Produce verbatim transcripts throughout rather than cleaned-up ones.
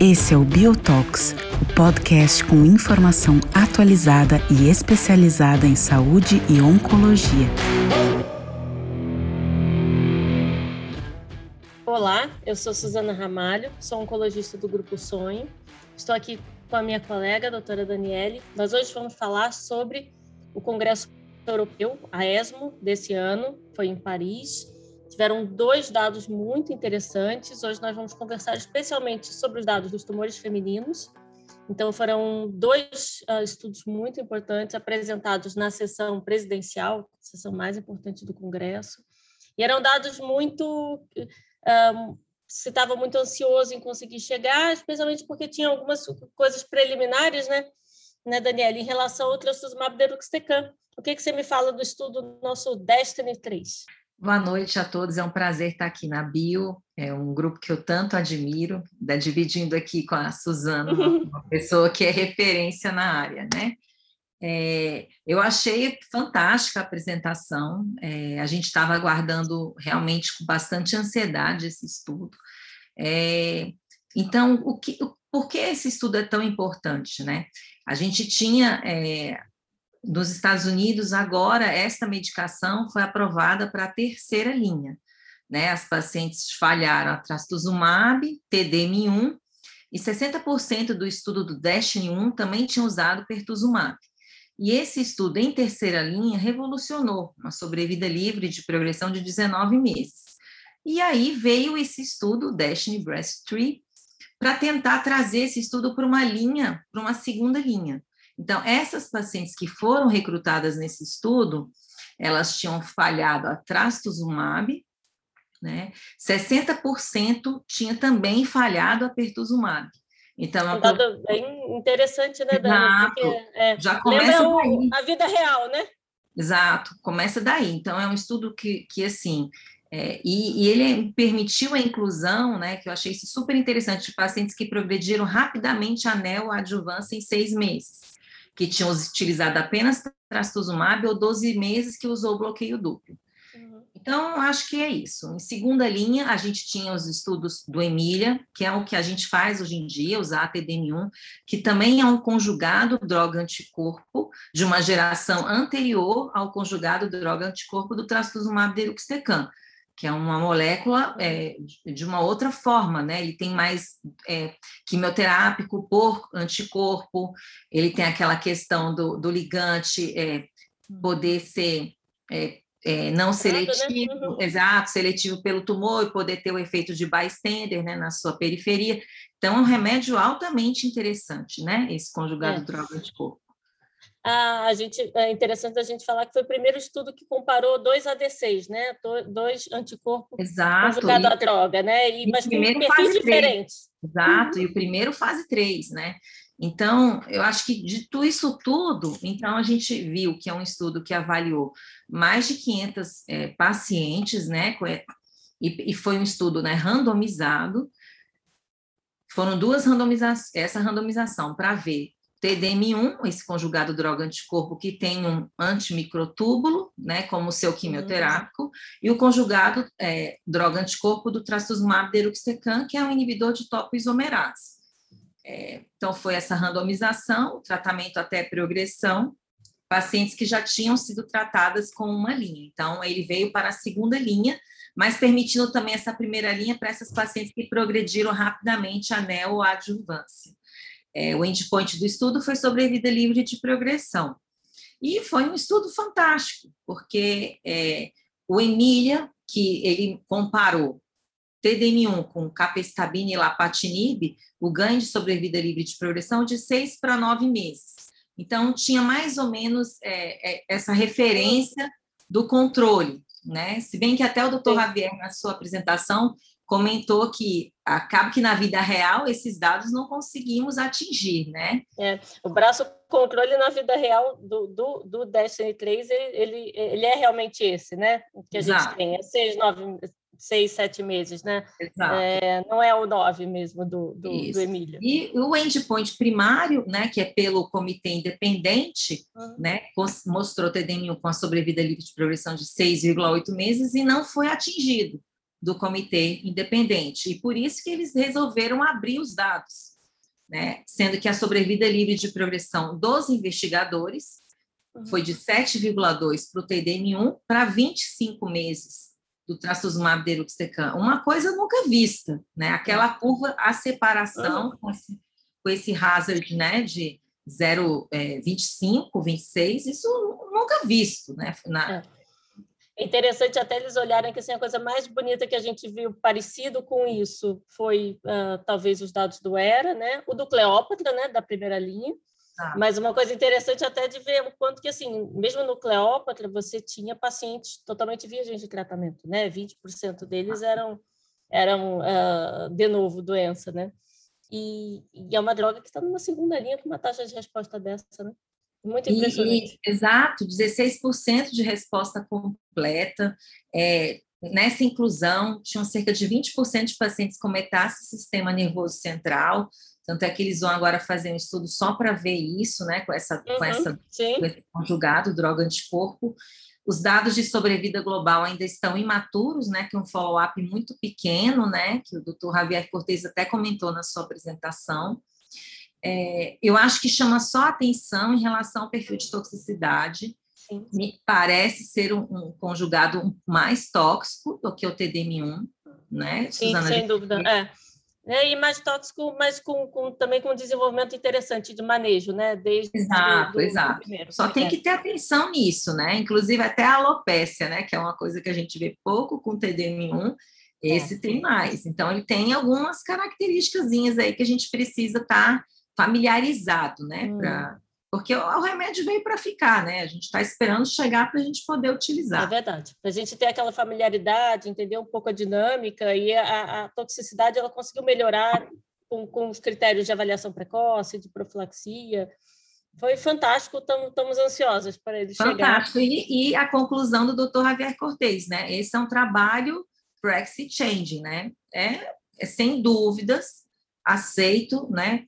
Esse é o Biotox, o podcast com informação atualizada e especializada em saúde e oncologia. Olá, eu sou Suzana Ramalho, sou oncologista do Grupo Sonho. Estou aqui com a minha colega, a doutora Daniele. Nós hoje vamos falar sobre o Congresso Europeu, a ESMO, desse ano, foi em Paris. Tiveram dois dados muito interessantes. Hoje nós vamos conversar especialmente sobre os dados dos tumores femininos. Então foram dois uh, estudos muito importantes apresentados na sessão presidencial, a sessão mais importante do Congresso. E eram dados muito... Uh, se estava muito ansioso em conseguir chegar, especialmente porque tinha algumas coisas preliminares, né, né Daniela, em relação ao trastuzumab deruxtecan. O que, que você me fala do estudo do nosso Destiny três? Boa noite a todos, é um prazer estar aqui na Bio, é um grupo que eu tanto admiro, né, dividindo aqui com a Suzana, uma pessoa que é referência na área, né? É, eu achei fantástica a apresentação, é, a gente estava aguardando realmente com bastante ansiedade esse estudo. É, então, o que, o, por que esse estudo é tão importante, né? A gente tinha... É, nos Estados Unidos, agora, esta medicação foi aprovada para a terceira linha, né? As pacientes falharam a trastuzumab, T D M um, e sessenta por cento do estudo do Destiny um também tinha usado pertuzumab. E esse estudo em terceira linha revolucionou uma sobrevida livre de progressão de dezenove meses. E aí veio esse estudo, Destiny Breast três, para tentar trazer esse estudo para uma linha, para uma segunda linha. Então, essas pacientes que foram recrutadas nesse estudo, elas tinham falhado a trastuzumab, né? sessenta por cento tinha também falhado a pertuzumab. Então, um dado a... bem interessante, né, Dani? Porque, é, já começa o, daí. A vida real, né? Exato, começa daí. Então, é um estudo que, que assim... É, e, e ele permitiu a inclusão, né, que eu achei isso super interessante, de pacientes que progrediram rapidamente a neoadjuvância em seis meses, que tinham utilizado apenas trastuzumab ou doze meses que usou bloqueio duplo. Uhum. Então, acho que é isso. Em segunda linha, a gente tinha os estudos do Emília, que é o que a gente faz hoje em dia, usar a T D M um, que também é um conjugado droga-anticorpo de uma geração anterior ao conjugado droga-anticorpo do trastuzumab deruxtecan, que é uma molécula é, de uma outra forma, né? Ele tem mais é, quimioterápico por anticorpo, ele tem aquela questão do, do ligante é, poder ser é, é, não seletivo, exato, né? exato, seletivo pelo tumor e poder ter o efeito de bystander, né, na sua periferia. Então, é um remédio altamente interessante, né? Esse conjugado é. droga-anticorpo. A gente, é interessante a gente falar que foi o primeiro estudo que comparou dois A D Cs, né? Dois anticorpos conjugados à droga, né? E, e mas com perfis diferentes. Exato, uhum. E o primeiro fase três, né? Então, eu acho que de tudo isso tudo, então a gente viu que é um estudo que avaliou mais de quinhentas é, pacientes, né? E, e foi um estudo, né, randomizado. Foram duas randomizações, essa randomização para ver T D M um, esse conjugado droga-anticorpo que tem um antimicrotúbulo, né, como seu quimioterápico, uhum. E o conjugado é, droga-anticorpo do trastuzumab deruxtecan, que é um inibidor de topoisomerase. É, então, foi essa randomização, tratamento até progressão, pacientes que já tinham sido tratadas com uma linha. Então, ele veio para a segunda linha, mas permitindo também essa primeira linha para essas pacientes que progrediram rapidamente a neoadjuvância. É, o endpoint do estudo foi sobrevida livre de progressão. E foi um estudo fantástico, porque é, o Emília, que ele comparou T D M um com Capestabine e lapatinib, o ganho de sobrevida livre de progressão de seis para nove meses. Então, tinha mais ou menos é, é, essa referência do controle, né? Se bem que até o doutor Javier, na sua apresentação, comentou que acaba que na vida real esses dados não conseguimos atingir, né? É, o braço controle na vida real do, do, do Destiny três, ele, ele, ele é realmente esse, né? Que a gente tem, é seis, nove, seis, sete meses, né? Exato. É, não é o nove mesmo do, do, do Emília. E o endpoint primário, né, que é pelo comitê independente, uhum. né, mostrou T D M um com a sobrevida livre de progressão de seis vírgula oito meses e não foi atingido do comitê independente. E por isso que eles resolveram abrir os dados, né, sendo que a sobrevida livre de progressão dos investigadores uhum. foi de sete vírgula dois para o T D M um para vinte e cinco meses. Do trastuzumab deruxtecan, uma coisa nunca vista, né? Aquela curva, a separação uhum. com, esse, com esse hazard, né, de zero vírgula vinte e cinco, vinte e seis, isso nunca visto, né? Na... É interessante até eles olharem que assim, a coisa mais bonita que a gente viu parecido com isso foi uh, talvez os dados do ERA, né? O do Cleópatra, né, da primeira linha. Ah. Mas uma coisa interessante até de ver o quanto que, assim, mesmo no Cleópatra, você tinha pacientes totalmente virgens de tratamento, né? vinte por cento deles eram, eram uh, de novo, doença, né? E, e é uma droga que está numa segunda linha com uma taxa de resposta dessa, né? Muito impressionante. E, exato, dezesseis por cento de resposta completa. É, nessa inclusão, tinham cerca de vinte por cento de pacientes com metástase do sistema nervoso central. Tanto é que eles vão agora fazer um estudo só para ver isso, né, com, essa, uhum, com, essa, com esse conjugado, droga anticorpo. Os dados de sobrevida global ainda estão imaturos, né, que é um follow-up muito pequeno, né, que o doutor Javier Cortez até comentou na sua apresentação. É, eu acho que chama só atenção em relação ao perfil de toxicidade. Sim. Me parece ser um, um conjugado mais tóxico do que o T D M um, né, Sim, Suzana? Sem dúvida, é. É, e mais tóxico, mas com, com, também com um desenvolvimento interessante de manejo, né? Desde exato, do, do exato. Primeiro, Só tem é. que ter atenção nisso, né? Inclusive até a alopécia, né? Que é uma coisa que a gente vê pouco com T D M um, esse é. tem mais. Então, ele tem algumas características aí que a gente precisa estar tá familiarizado, né? Hum. Pra... Porque o remédio veio para ficar, né? A gente está esperando chegar para a gente poder utilizar. É verdade. Para a gente ter aquela familiaridade, entender um pouco a dinâmica e a, a toxicidade, ela conseguiu melhorar com, com os critérios de avaliação precoce, de profilaxia. Foi fantástico, estamos ansiosas para ele fantástico. chegar. Fantástico. E, e a conclusão do doutor Javier Cortez, né? Esse é um trabalho Brexit Changing, né? É, é sem dúvidas, aceito, né?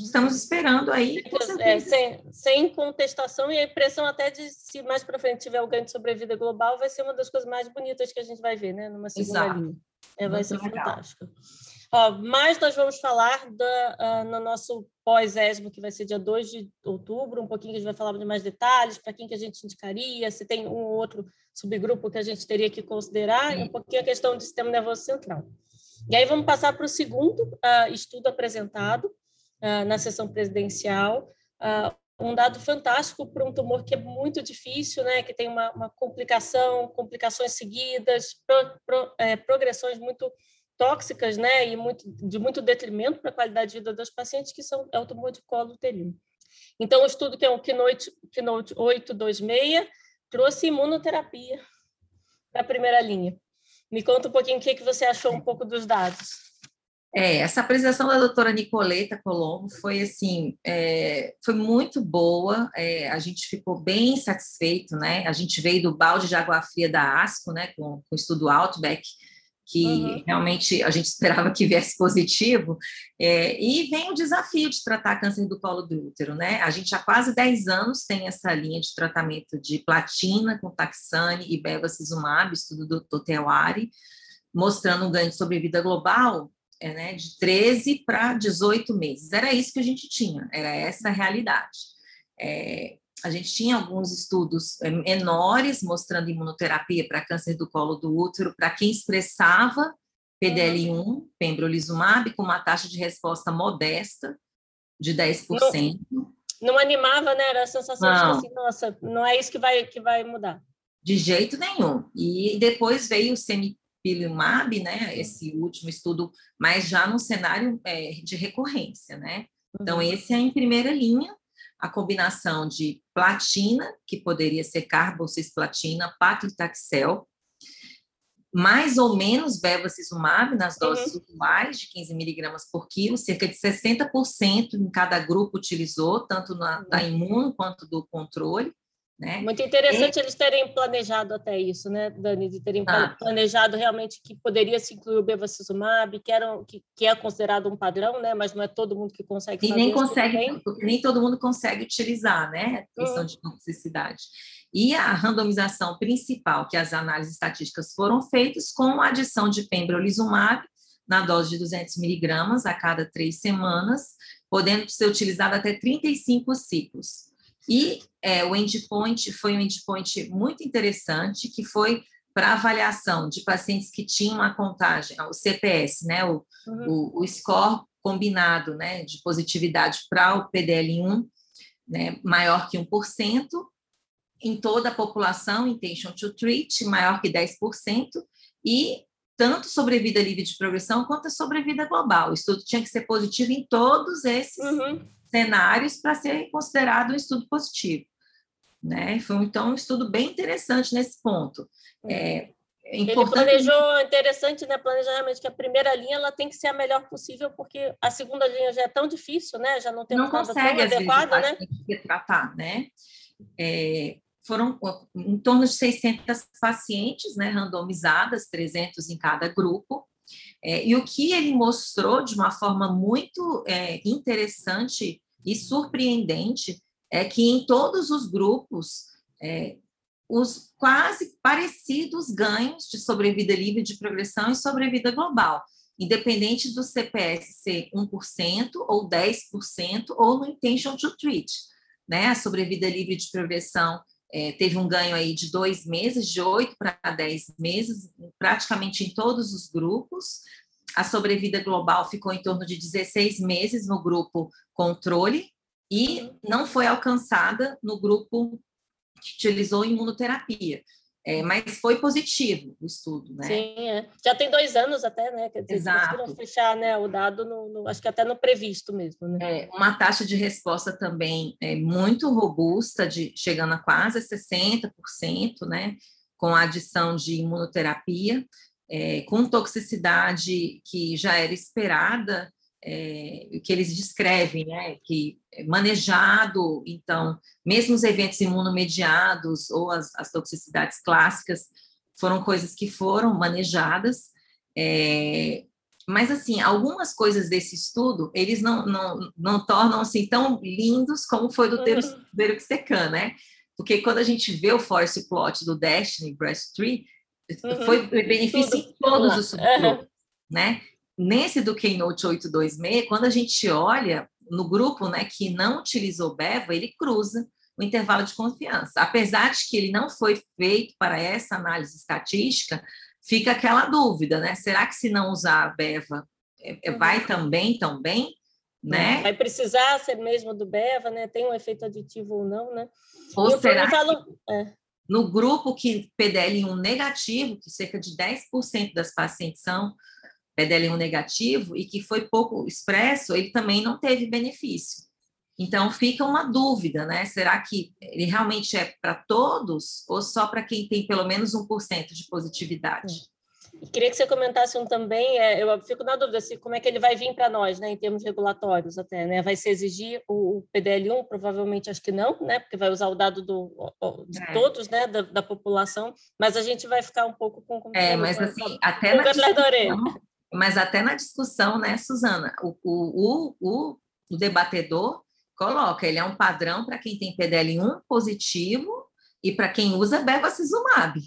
Estamos esperando aí. Com é, sem, sem contestação e a impressão até de se mais para frente tiver o ganho de sobrevida global, vai ser uma das coisas mais bonitas que a gente vai ver, né? Numa segunda Exato. linha. É, vai Muito ser legal. fantástico. Ó, mas nós vamos falar da, uh, no nosso pós-ESMO, que vai ser dia dois de outubro, um pouquinho que a gente vai falar de mais detalhes, para quem que a gente indicaria, se tem um ou outro subgrupo que a gente teria que considerar, Sim. e um pouquinho a questão do sistema nervoso central. E aí vamos passar para o segundo uh, estudo apresentado, Uh, na sessão presidencial, uh, um dado fantástico para um tumor que é muito difícil, né, que tem uma, uma complicação, complicações seguidas, pro, pro, é, progressões muito tóxicas, né, e muito, de muito detrimento para a qualidade de vida dos pacientes, que são, é o tumor de colo uterino. Então, o estudo que é o Keynote oitocentos e vinte e seis trouxe imunoterapia para a primeira linha. Me conta um pouquinho o que, que você achou um pouco dos dados. É, essa apresentação da doutora Nicoleta Colombo foi, assim, é, foi muito boa, é, a gente ficou bem satisfeito, né? A gente veio do balde de água fria da ASCO, né, com, com o estudo Outback, que uhum. realmente a gente esperava que viesse positivo, é, e vem o desafio de tratar câncer do colo do útero, né? A gente há quase dez anos tem essa linha de tratamento de platina com taxane e bevacizumab, estudo do Toteuari, mostrando um ganho de sobrevida global, É, né, de treze para dezoito meses. Era isso que a gente tinha, era essa a realidade. É, a gente tinha alguns estudos menores mostrando imunoterapia para câncer do colo do útero, para quem expressava P D L um, pembrolizumab, com uma taxa de resposta modesta de dez por cento. Não, não animava, né? Era a sensação não. de assim, nossa, não é isso que vai, que vai mudar. De jeito nenhum. E depois veio o semi Pembrolizumab, né, esse último estudo, mas já no cenário é, de recorrência, né? Então, esse é em primeira linha, a combinação de platina, que poderia ser carbocisplatina, paclitaxel, mais ou menos bevacizumab nas doses uhum. usuais de quinze miligramas por quilo, cerca de sessenta por cento em cada grupo utilizou, tanto na, da imuno quanto do controle, Né? Muito interessante e... eles terem planejado até isso, né, Dani? De terem ah. planejado realmente que poderia se incluir o bevacizumab, que, era, que, que é considerado um padrão, né? Mas não é todo mundo que consegue e fazer nem isso consegue também. Nem todo mundo consegue utilizar, né? A questão uhum. de toxicidade. E a randomização principal, que as análises estatísticas foram feitas com a adição de pembrolizumab na dose de duzentos miligramas a cada três semanas, podendo ser utilizada até trinta e cinco ciclos. E é, o endpoint foi um endpoint muito interessante, que foi para avaliação de pacientes que tinham a contagem, o C P S, né, o, uhum. o, o score combinado, né, de positividade para o P D L um, né, maior que um por cento, em toda a população, intention to treat, maior que dez por cento, e tanto sobrevida livre de progressão quanto a sobrevida global. O estudo tinha que ser positivo em todos esses uhum. cenários para ser considerado um estudo positivo, né? Foi, então, um estudo bem interessante nesse ponto. É, é importante... Ele planejou, interessante, né? Planejar realmente que a primeira linha ela tem que ser a melhor possível, porque a segunda linha já é tão difícil, né? Já não tem uma coisa tão adequada, né? Não consegue, às vezes, tem que tratar, né? É, foram em torno de seiscentas pacientes, né, randomizadas, trezentos em cada grupo, é, e o que ele mostrou de uma forma muito é, interessante e surpreendente é que em todos os grupos, é, os quase parecidos ganhos de sobrevida livre de progressão e sobrevida global, independente do C P S ser um por cento ou dez por cento ou no intention to treat. Né, a sobrevida livre de progressão é, teve um ganho aí de dois meses, de oito para dez meses, praticamente em todos os grupos. A sobrevida global ficou em torno de dezesseis meses no grupo controle e não foi alcançada no grupo que utilizou imunoterapia. É, mas foi positivo o estudo, né? Sim, é. Já tem dois anos até, né? Quer dizer, exato. Conseguiram fechar, né, o dado, no, no, acho que até no previsto mesmo, né? É, uma taxa de resposta também é muito robusta, de, chegando a quase sessenta por cento, né? Com a adição de imunoterapia, é, com toxicidade que já era esperada, é, que eles descrevem, né, que manejado, então, mesmo os eventos imunomediados ou as, as toxicidades clássicas foram coisas que foram manejadas, é, mas, assim, algumas coisas desse estudo, eles não, não, não tornam, assim, tão lindos como foi do uhum. deruxtecan, né, porque quando a gente vê o Forest Plot do Destiny Breast três, uhum. foi benefício em todos os subgrupos, uhum. né. Nesse do Keynote oito dois seis, quando a gente olha no grupo, né, que não utilizou Beva, ele cruza o intervalo de confiança. Apesar de que ele não foi feito para essa análise estatística, fica aquela dúvida, né? Será que se não usar a Beva, uhum. vai também tão bem? Né? Vai precisar ser mesmo do Beva, né? Tem um efeito aditivo ou não, né? Ou e será falo... que... é. No grupo que P D L um negativo, que cerca de dez por cento das pacientes são P D L um negativo e que foi pouco expresso, ele também não teve benefício. Então, fica uma dúvida, né? Será que ele realmente é para todos ou só para quem tem pelo menos um por cento de positividade? E queria que você comentasse um também, é, eu fico na dúvida, assim, como é que ele vai vir para nós, né, em termos regulatórios até, né? Vai se exigir o, o P D L um? Provavelmente acho que não, né? Porque vai usar o dado do, de é. todos, né, da, da população, mas a gente vai ficar um pouco com... com é, mas com, assim, com, até com na discussão, mas até na discussão, né, Suzana, o, o, o, o debatedor coloca, ele é um padrão para quem tem P D L um positivo e para quem usa bevacizumab.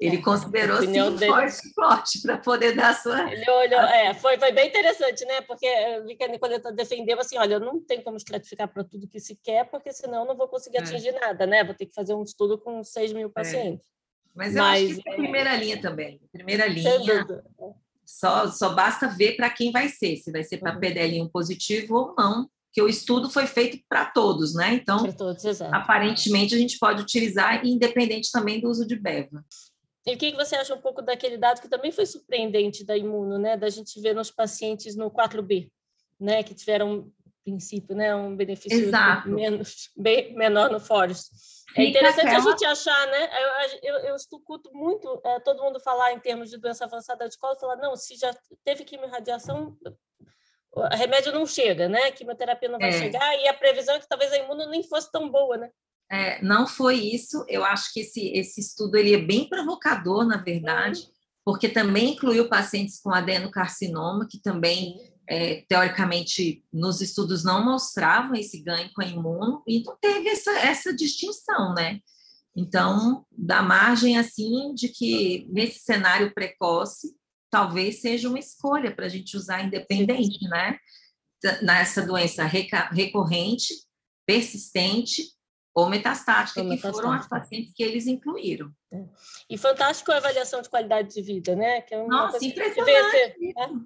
Ele é, considerou, sim, um forte plot para poder dar a sua... Ele olhou, é, foi, foi bem interessante, né? Porque eu vi que a Nicoleta defendeu assim, olha, eu não tenho como estratificar para tudo que se quer, porque senão eu não vou conseguir atingir é. nada, né? Vou ter que fazer um estudo com seis mil pacientes. É. Mas eu Mas, acho que é a primeira linha também. Primeira linha, só, só basta ver para quem vai ser, se vai ser para uhum. P D L um positivo ou não, que o estudo foi feito para todos, né? Então, pra todos, aparentemente, a gente pode utilizar independente também do uso de Beva. E o que você acha um pouco daquele dado que também foi surpreendente da imuno, né? Da gente ver nos pacientes no quatro B, né? Que tiveram, no princípio, né? Um benefício menos, bem menor no Forest. É interessante aquela... a gente achar, né? Eu, eu, eu escuto muito é, todo mundo falar em termos de doença avançada de colo, falar, não, se já teve quimiorradiação, o remédio não chega, né? A quimioterapia não vai é. chegar e a previsão é que talvez a imuno nem fosse tão boa, né? É, não foi isso. Eu acho que esse, esse estudo ele é bem provocador, na verdade, porque também incluiu pacientes com adenocarcinoma, que também, é, teoricamente, nos estudos não mostravam esse ganho com a imuno, e não teve essa, essa distinção, né? Então, dá margem, assim, de que nesse cenário precoce, talvez seja uma escolha para a gente usar independente, né? Nessa doença recorrente, persistente, ou metastática, ou que metastática. Foram as pacientes que eles incluíram. É. E fantástico a avaliação de qualidade de vida, né? Que é uma Nossa, impressionante! Ser, né?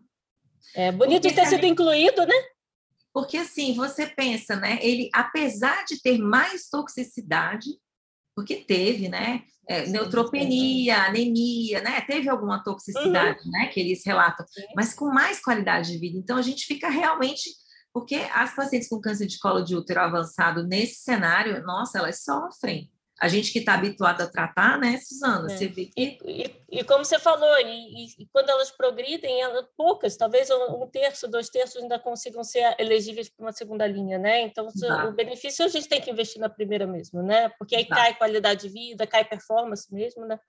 É bonito porque, ter sido incluído, né? Porque, assim, você pensa, né? Ele, apesar de ter mais toxicidade, porque teve, né? É, neutropenia, anemia, né? Teve alguma toxicidade, uhum. né? Que eles relatam, sim. Mas com mais qualidade de vida. Então, a gente fica realmente... Porque as pacientes com câncer de colo de útero avançado, nesse cenário, nossa, elas sofrem. A gente que está habituado a tratar, né, Suzana? É. Você vê que... e, e, e como você falou, e, e quando elas progridem, elas, poucas, talvez um terço, dois terços ainda consigam ser elegíveis para uma segunda linha, né? Então, se, tá. o benefício a gente tem que investir na primeira mesmo, né? Porque aí tá. cai qualidade de vida, cai performance mesmo, né?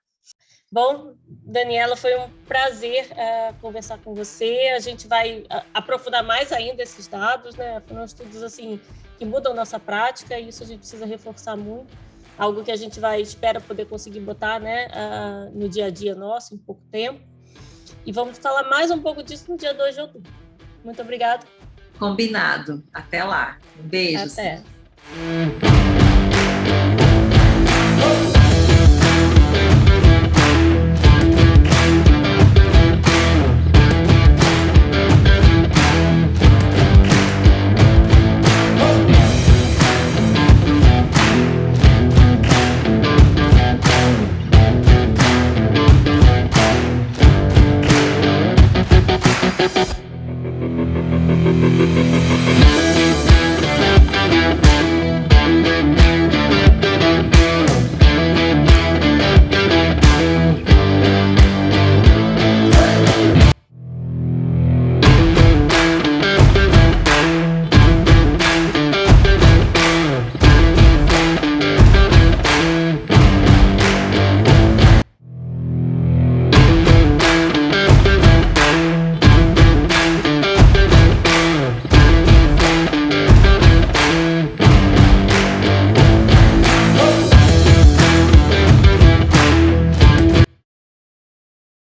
Bom, Daniela, foi um prazer uh, conversar com você. A gente vai uh, aprofundar mais ainda esses dados, né? Foram estudos assim, que mudam nossa prática, e isso a gente precisa reforçar muito. Algo que a gente vai, espera poder conseguir botar, né, uh, no dia a dia nosso, em pouco tempo. E vamos falar mais um pouco disso no dia dois de outubro. Muito obrigada. Combinado. Até lá. Um beijo. Até.